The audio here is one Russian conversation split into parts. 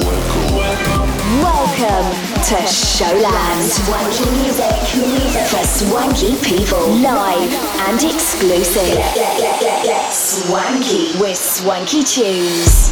Welcome. Welcome to Showland. Swanky music for swanky people, live and exclusive. Swanky with Swanky Tunes.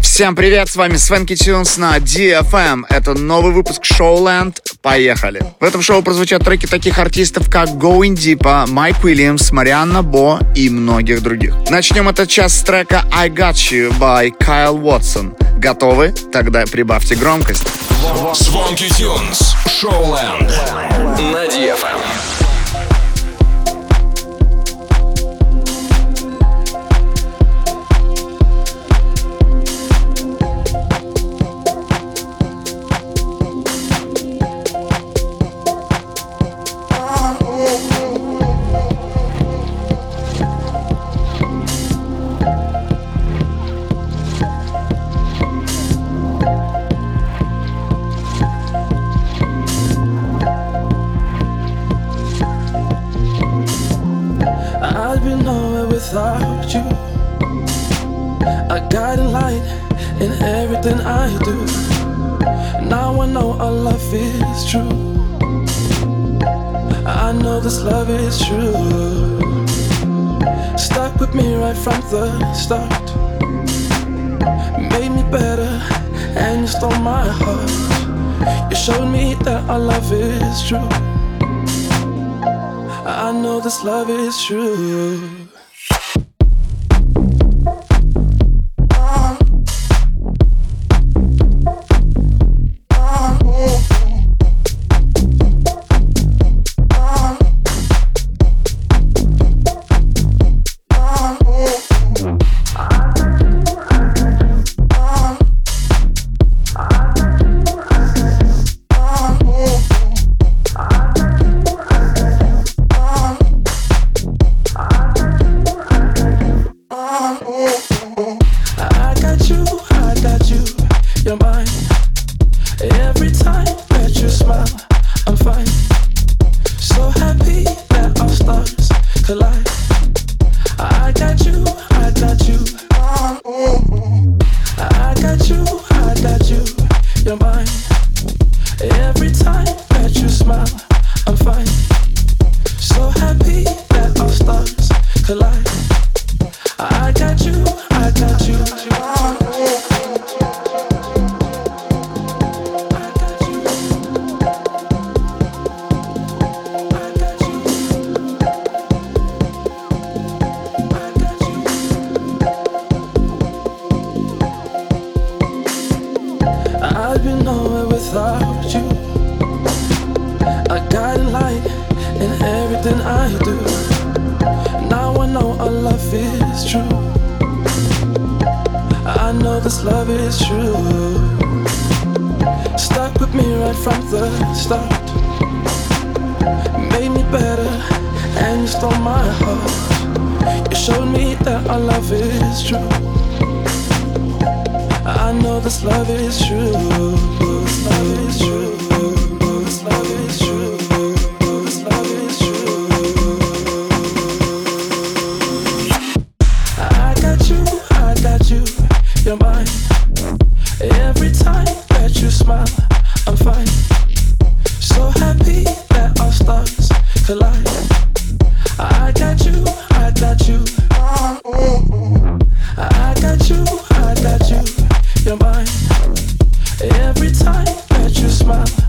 Всем привет, с вами Swanky Tunes на DFM. Это новый выпуск Showland. Поехали! В этом шоу прозвучат треки таких артистов, как Going Deep, Mike Williams, Mariana Bo и многих других. Начнем этот час с трека I Got You by Kyle Watson. Готовы? Тогда прибавьте громкость. Swanky Tunes, Showland на DFM. Start made me better, and you stole my heart. You showed me that our love is true. I know this love is true. I got you, you're mine. Every time that you smile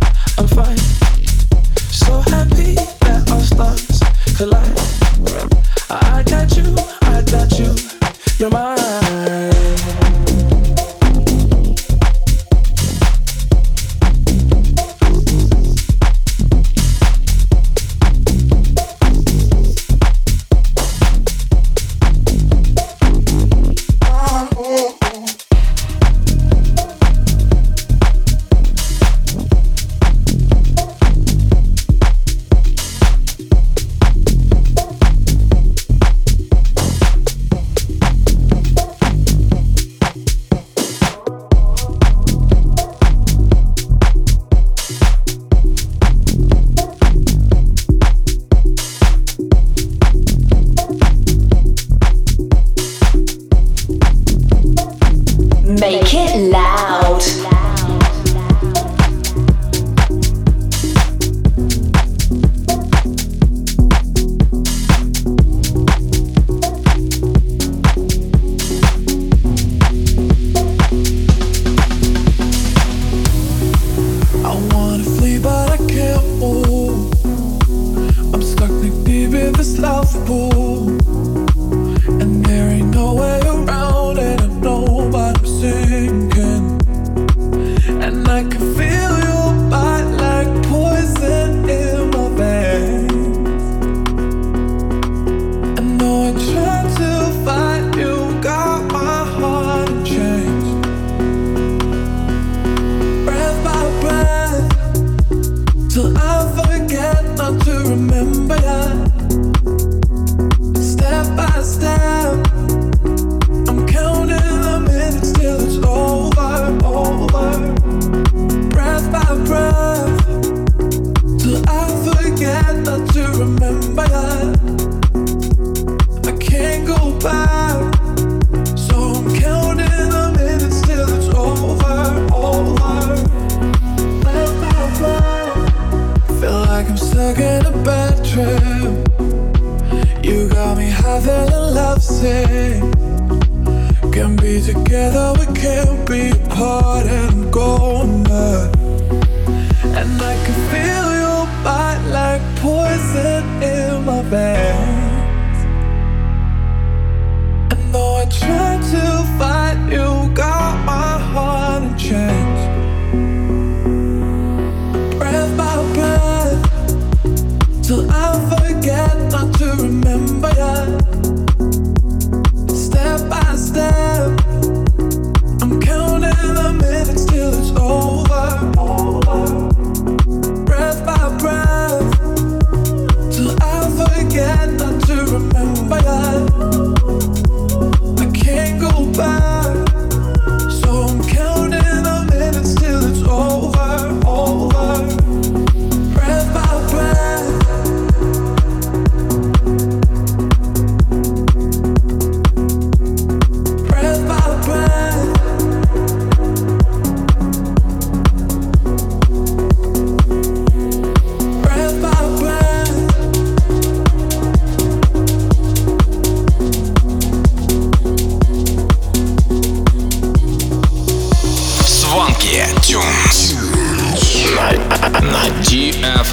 I'm stuck in a bad trip. You got me higher than lovesick. Can be together, we can't be apart. And I'm going mad, and I can feel your bite like poison in my veins. And though I try to fight, you got my heart in chains. Till I forget not to remember you. Step by step, I'm counting the minutes till it's over. Breath by breath, till I forget not to remember you. I can't go back, so I'm counting the minutes till it's over, over. DFM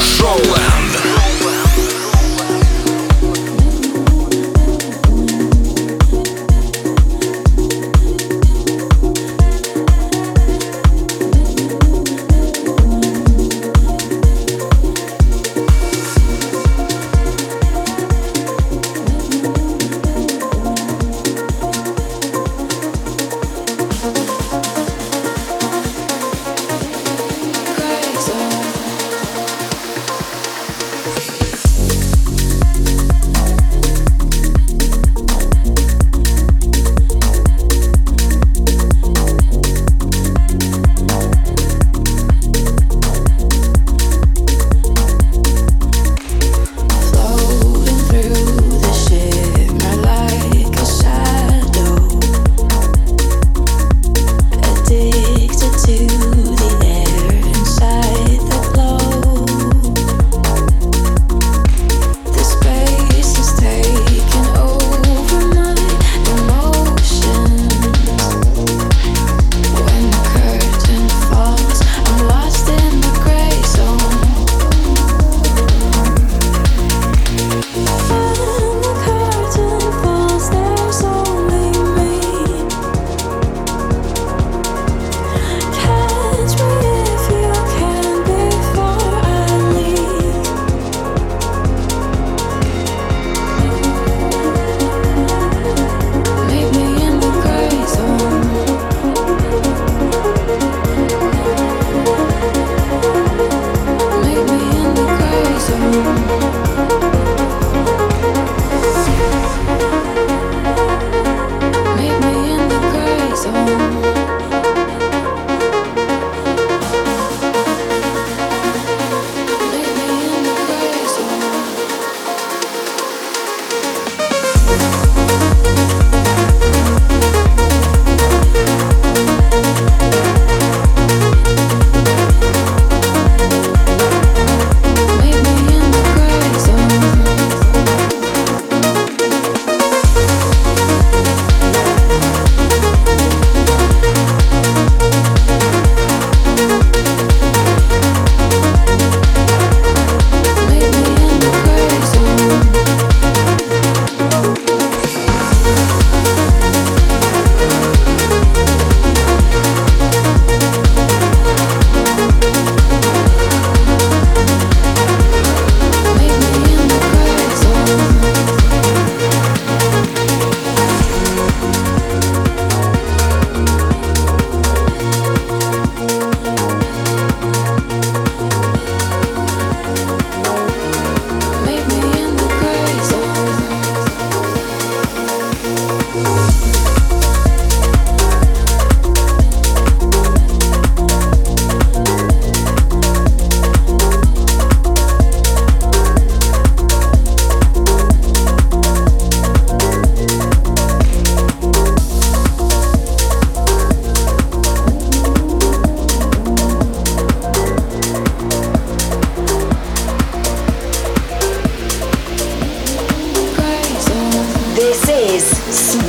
Showland.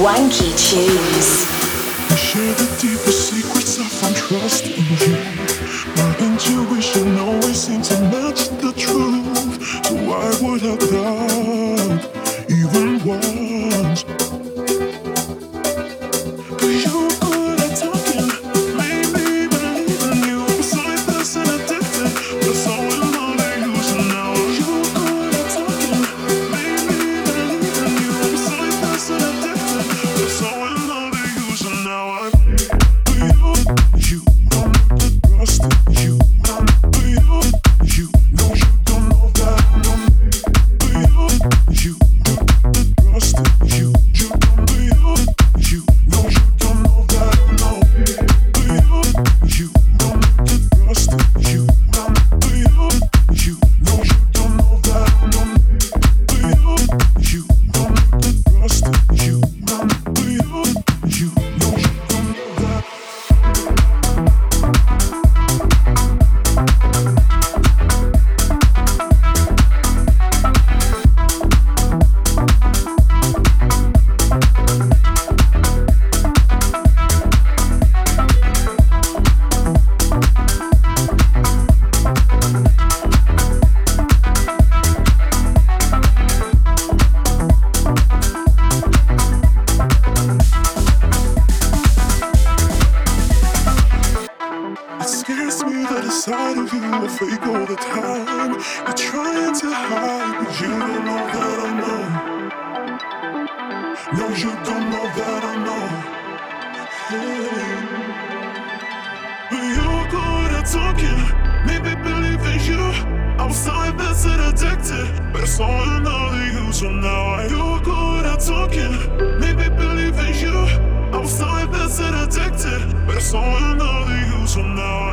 Swanky Tunes. I share the deepest secrets I find trust in you. My intuition always seems to match the truth. So why would I doubt even once? But you're good at talking, made me believe in you. Was I fast and addicted? That's all I'm not used to now. You're good at talking, made me believe in you. Was I fast and addicted? That's all I'm not used to now.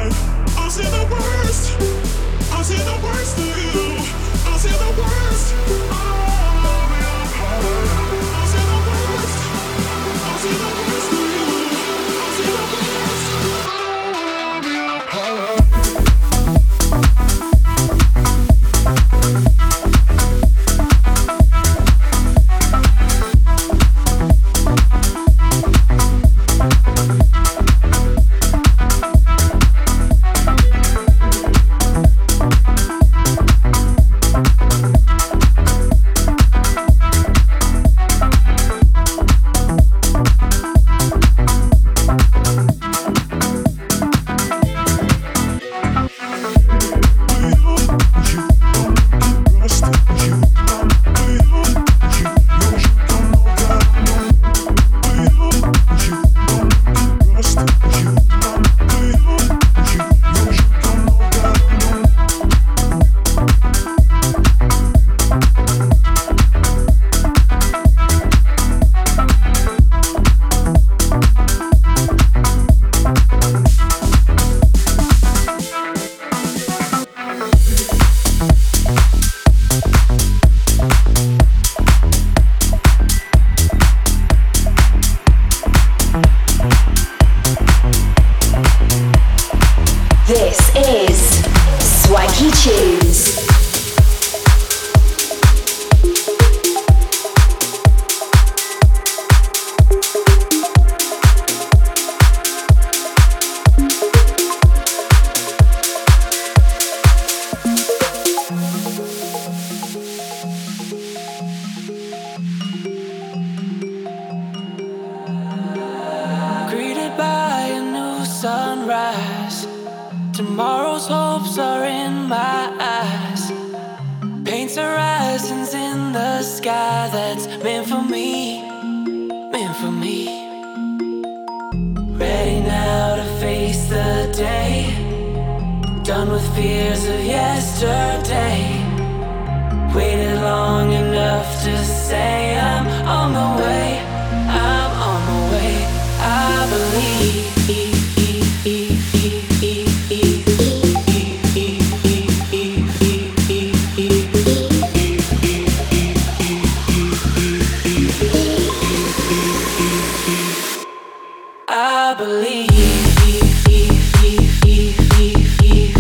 I believe you, I'm the trust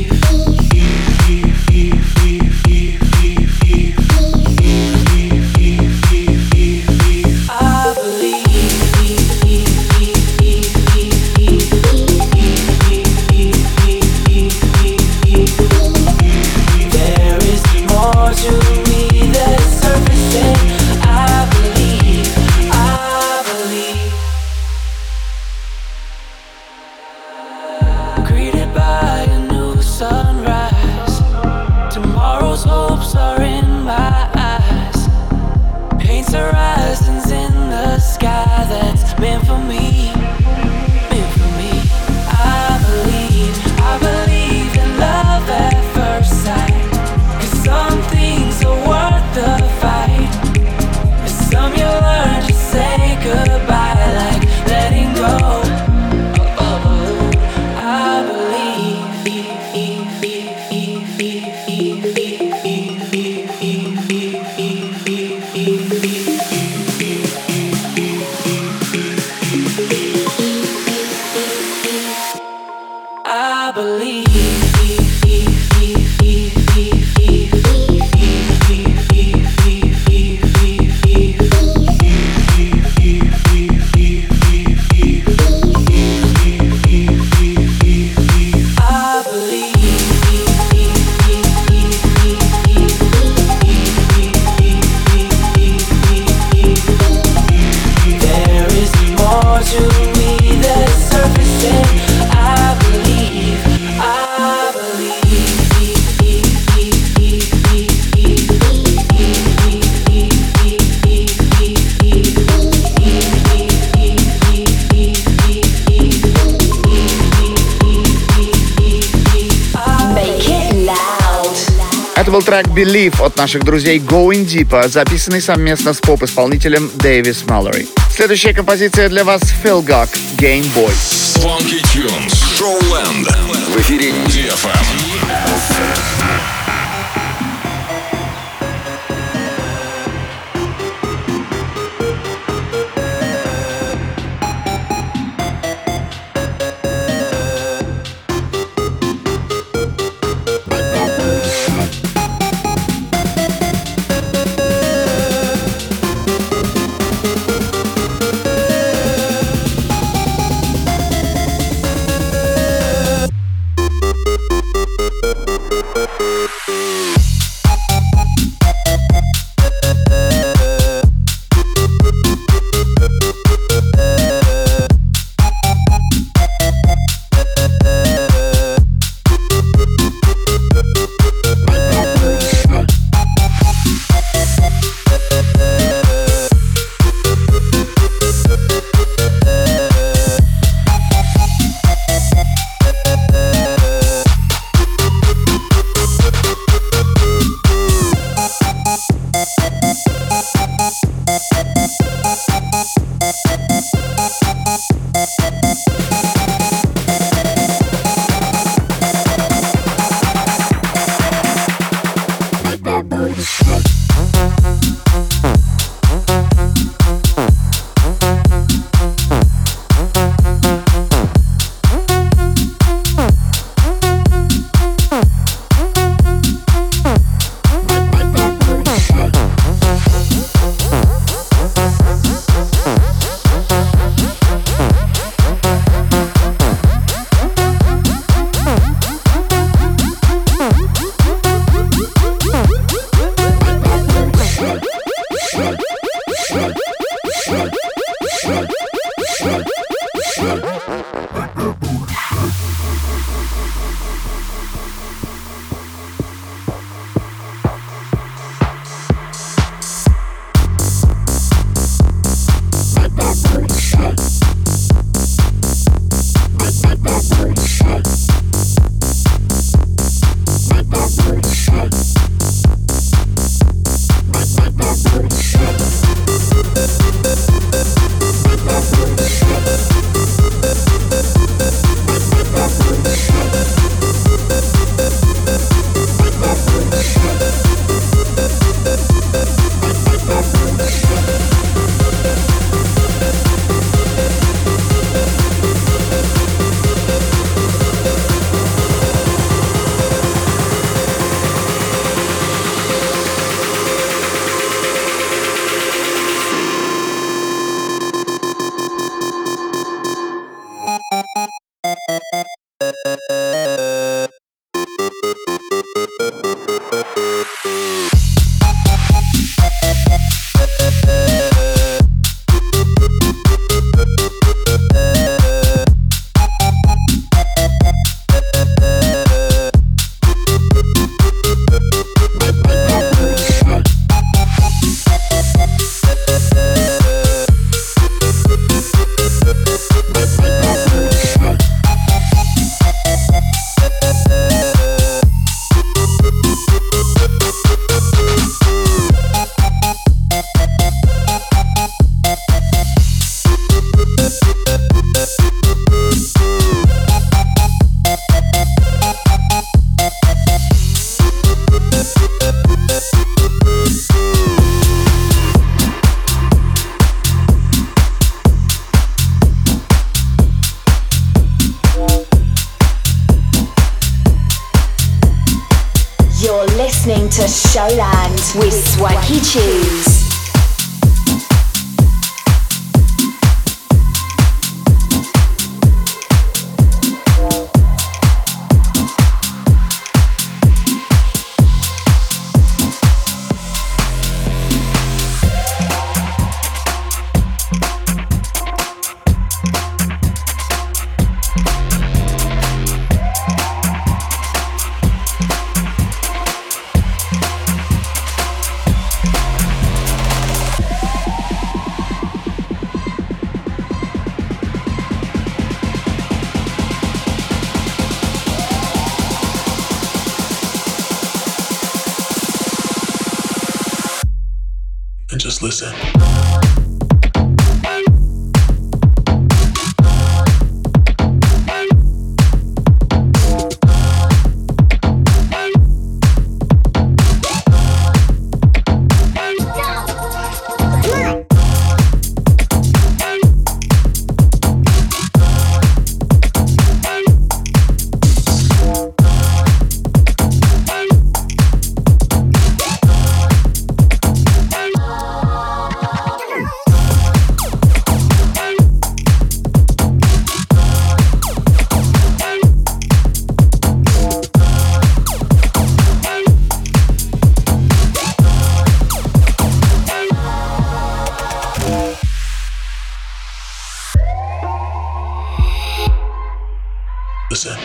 you. I believe. There is more to me than surfacing. Это был трек «Believe» от наших друзей Going Deep, записанный совместно с поп-исполнителем Дэвис Маллари. Следующая композиция для вас — Фил Гак, «Game Boy». Swanky Tunes, Showland, в эфире DFM. listening to Showland with Swanky Tunes. Listen. Listen.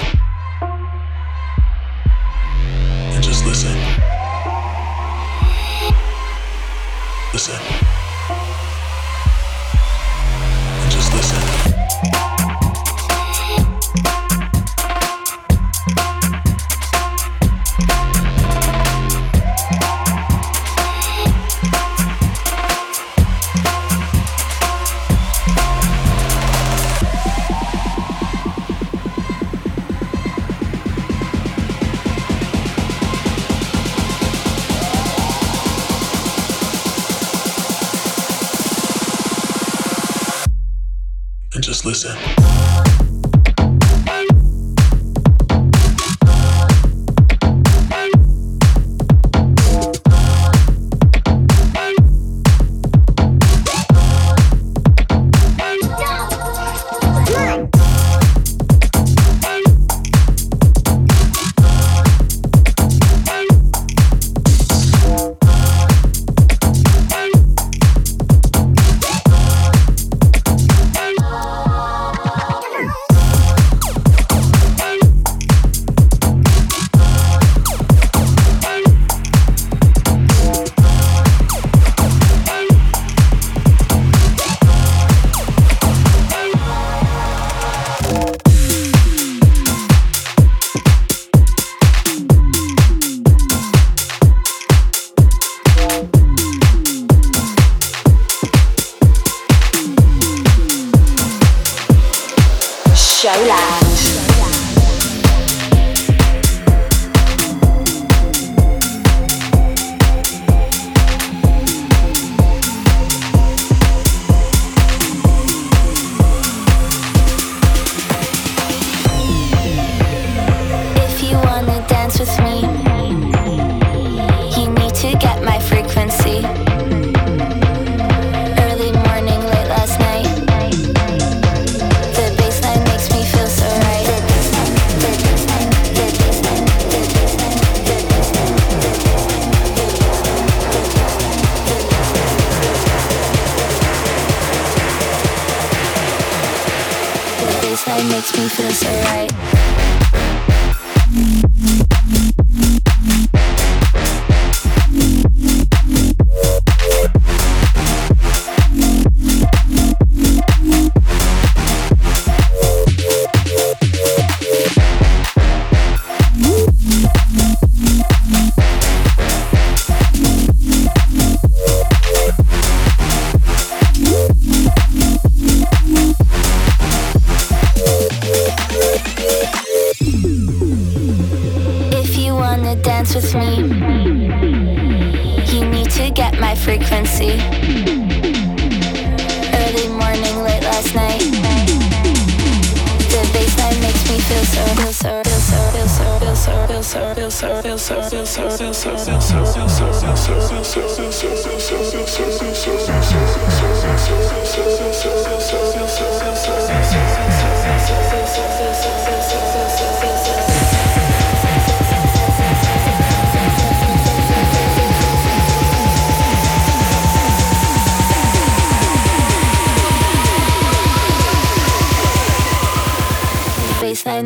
Baseline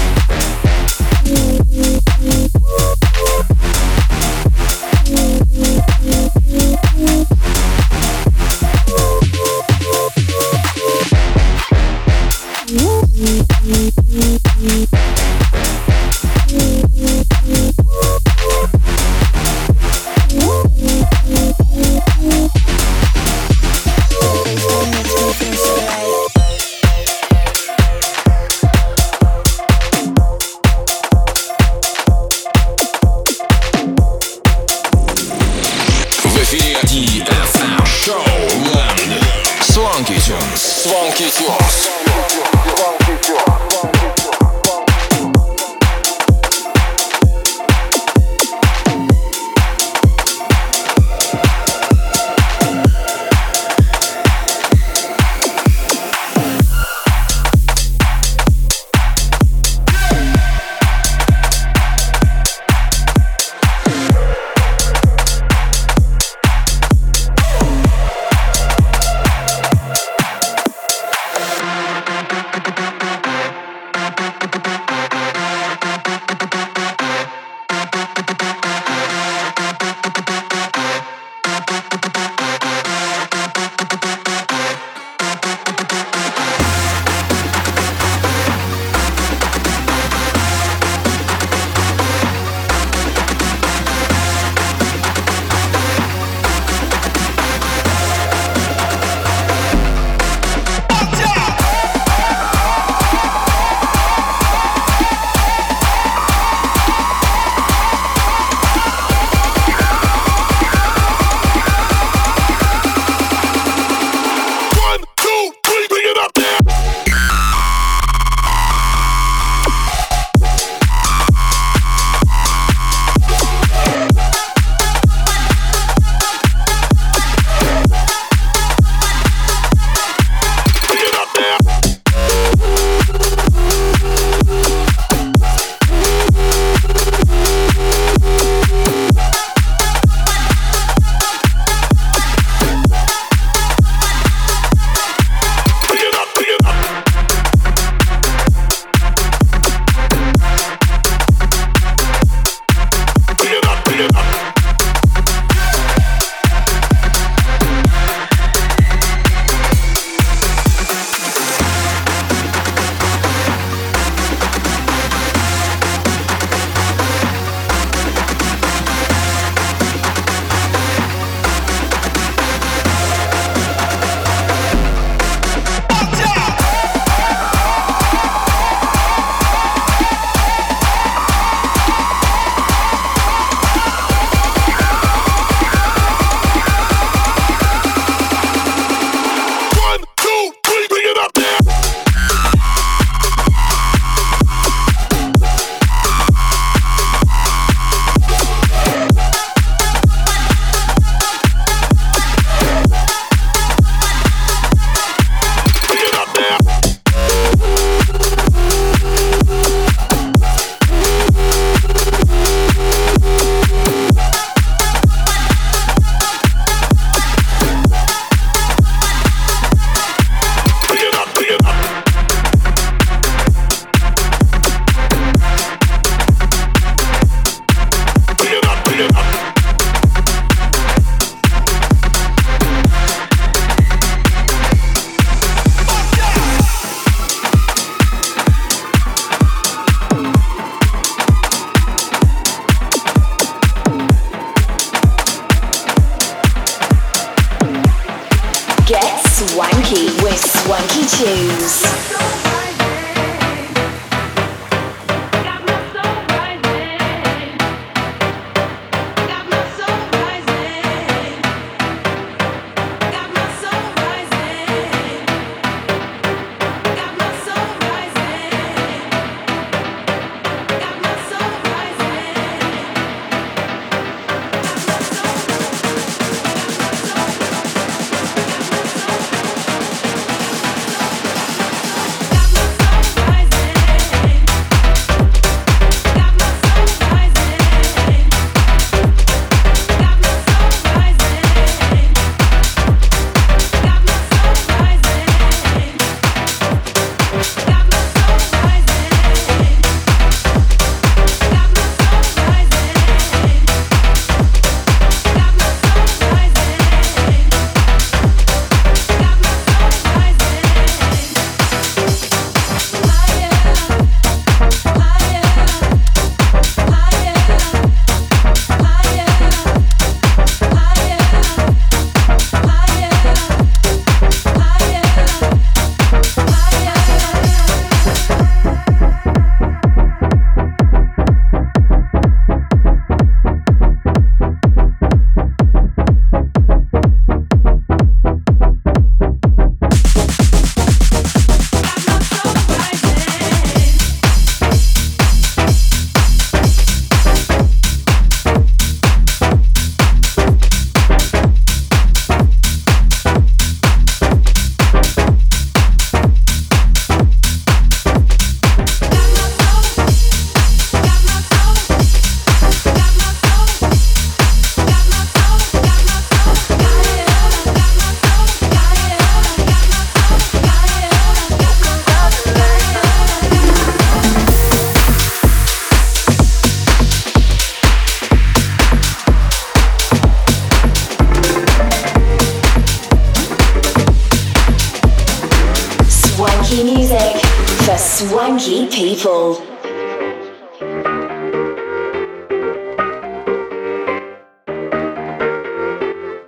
Swanky people.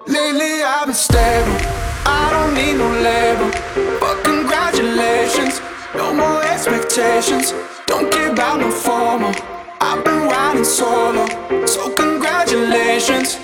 Lately I've been stable, I don't need no label. But congratulations, no more expectations. Don't care about no formal, I've been riding solo. So congratulations.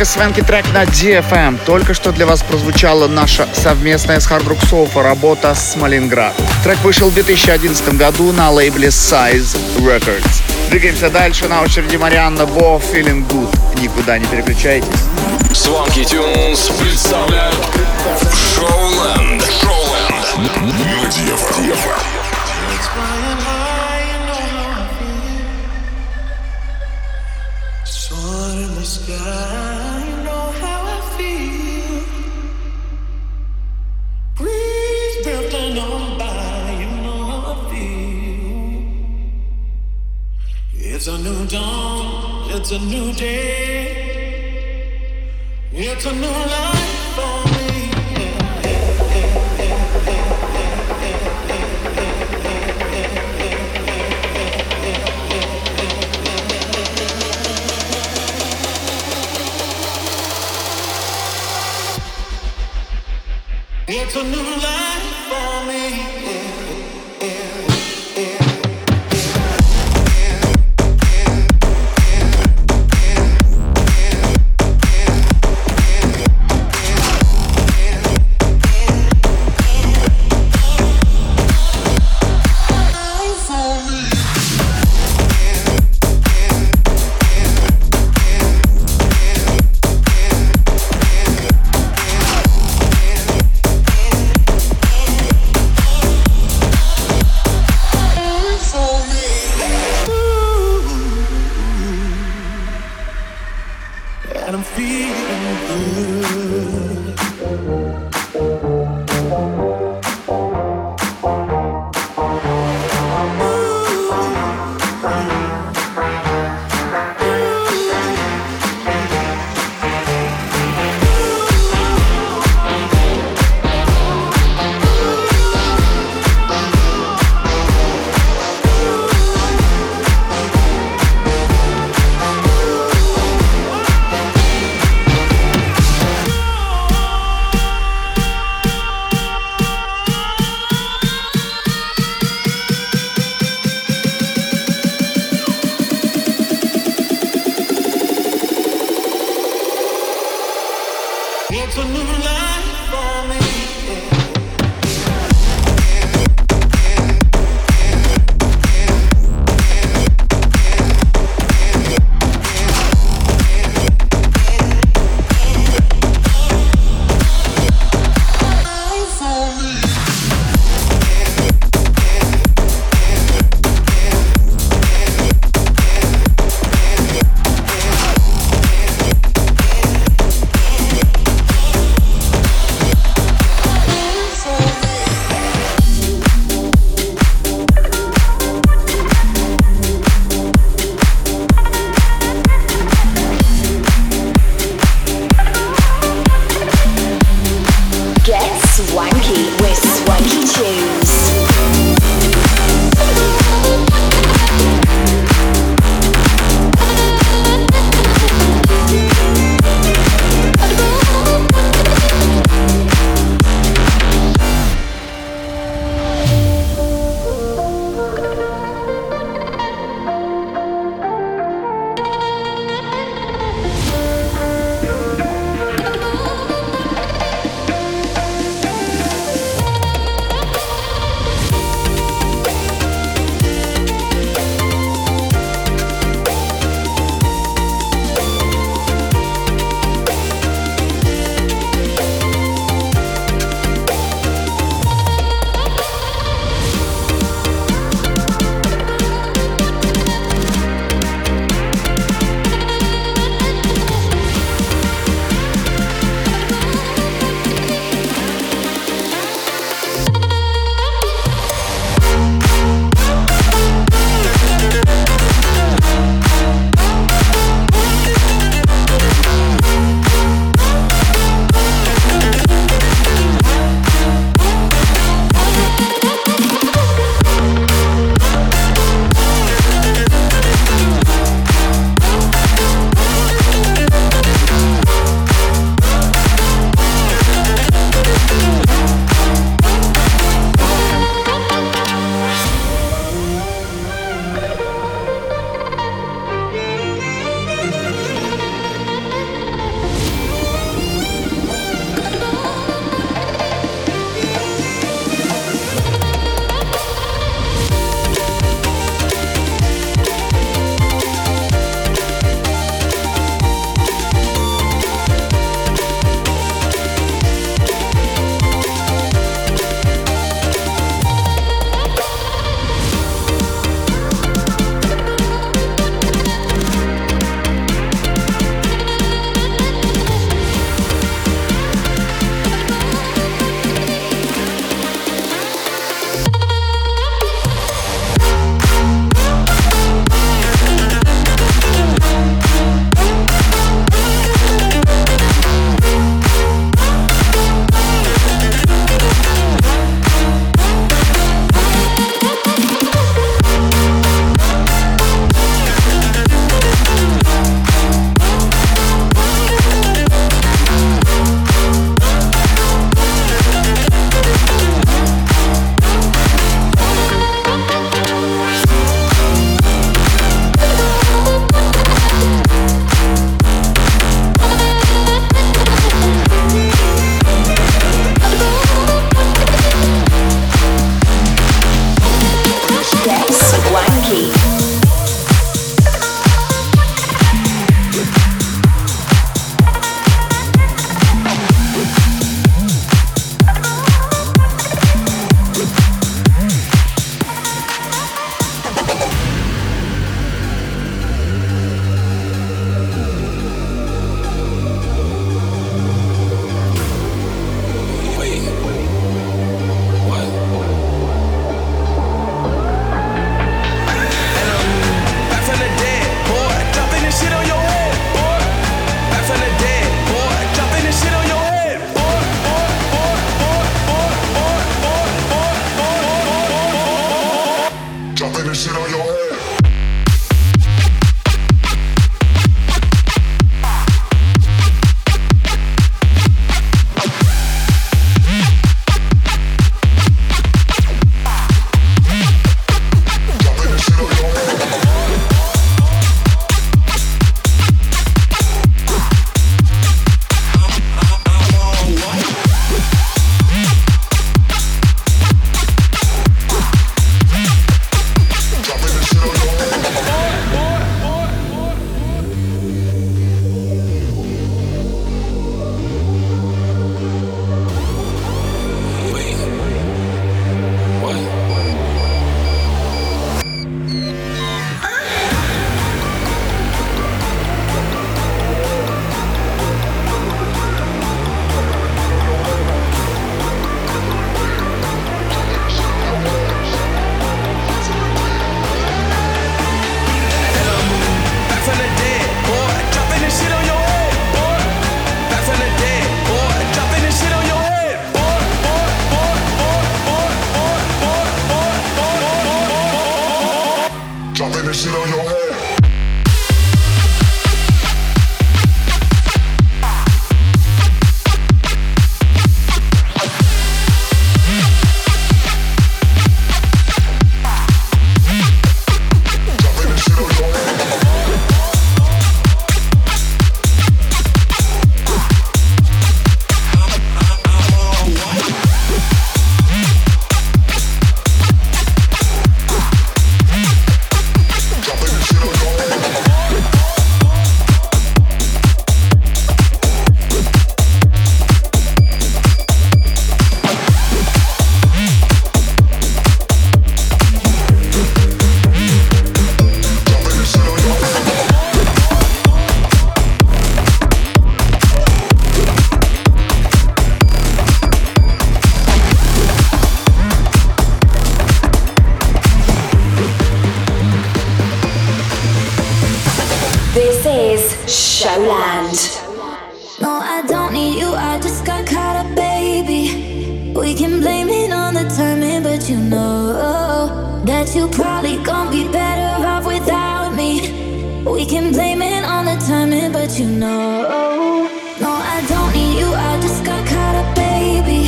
рубрика «Swanky Track» на DFM. Только что для вас прозвучала наша совместная с Hard Rock Sofa работа с Малинград. Трек вышел в 2011 году на лейбле Size Records. Двигаемся дальше. На очереди Mariana Bo, «Feeling Good». Никуда не переключайтесь. Swanky Tunes представляет Showland. Showland. In the sky, you know how I feel. Breeze drifting on by, you know how I feel. It's a new dawn, it's a new day, it's a new life for me. It's a new life for me. we can blame it on the timing, but you know that you probably gon' be better off without me. We can blame it on the timing, but you know, no, I don't need you, I just got caught up, baby.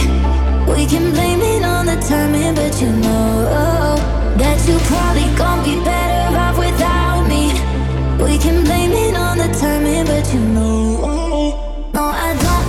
We can blame it on the timing, but you know that you probably gon' be better off without me. We can blame it on the timing, but you know, no, I don't.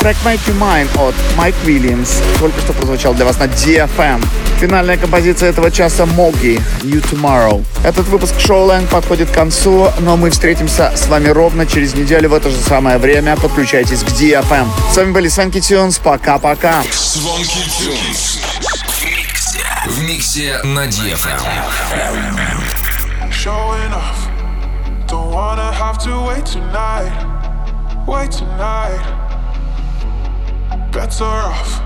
Трек Make You Mine от Mike Williams только что прозвучал для вас на DFM. Финальная композиция этого часа — Moggy, You Tomorrow. Этот выпуск Showland подходит к концу, но мы встретимся с вами ровно через неделю в это же самое время. Подключайтесь к DFM. С вами были Swanky Tunes. Пока-пока. Swanky Tunes. В миксе на DFM. Showing off. Don't wanna have to wait tonight. Wait tonight. Better off.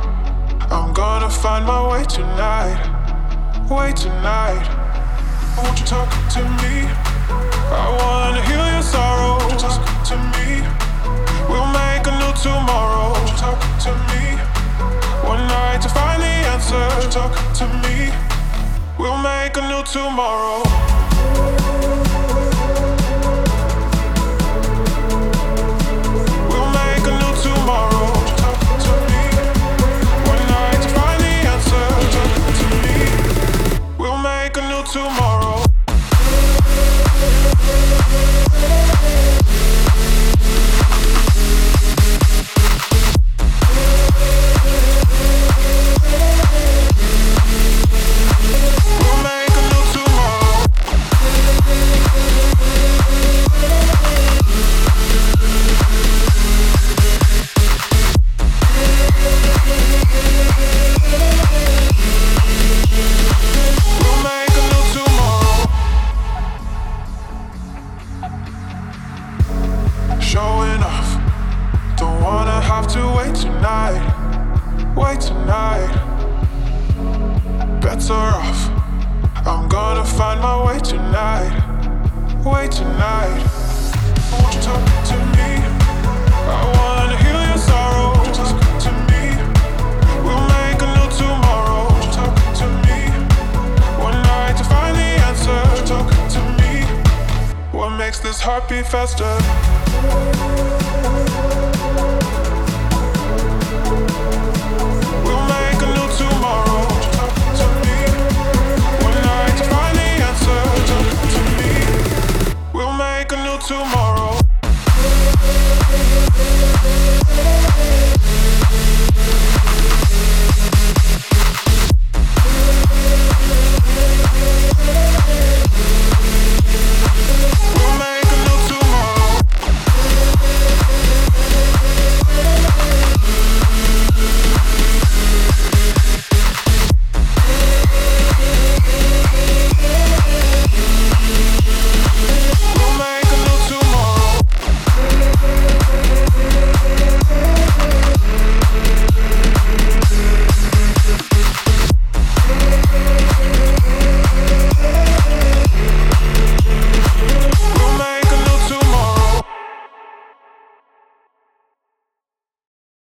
I'm gonna find my way tonight, way tonight. Won't you talk to me? I wanna heal your sorrow. Won't you talk to me? We'll make a new tomorrow. Won't you talk to me? One night to find the answer. Won't you talk to me? We'll make a new tomorrow. We'll make a new tomorrow. Tomorrow. This heartbeat faster.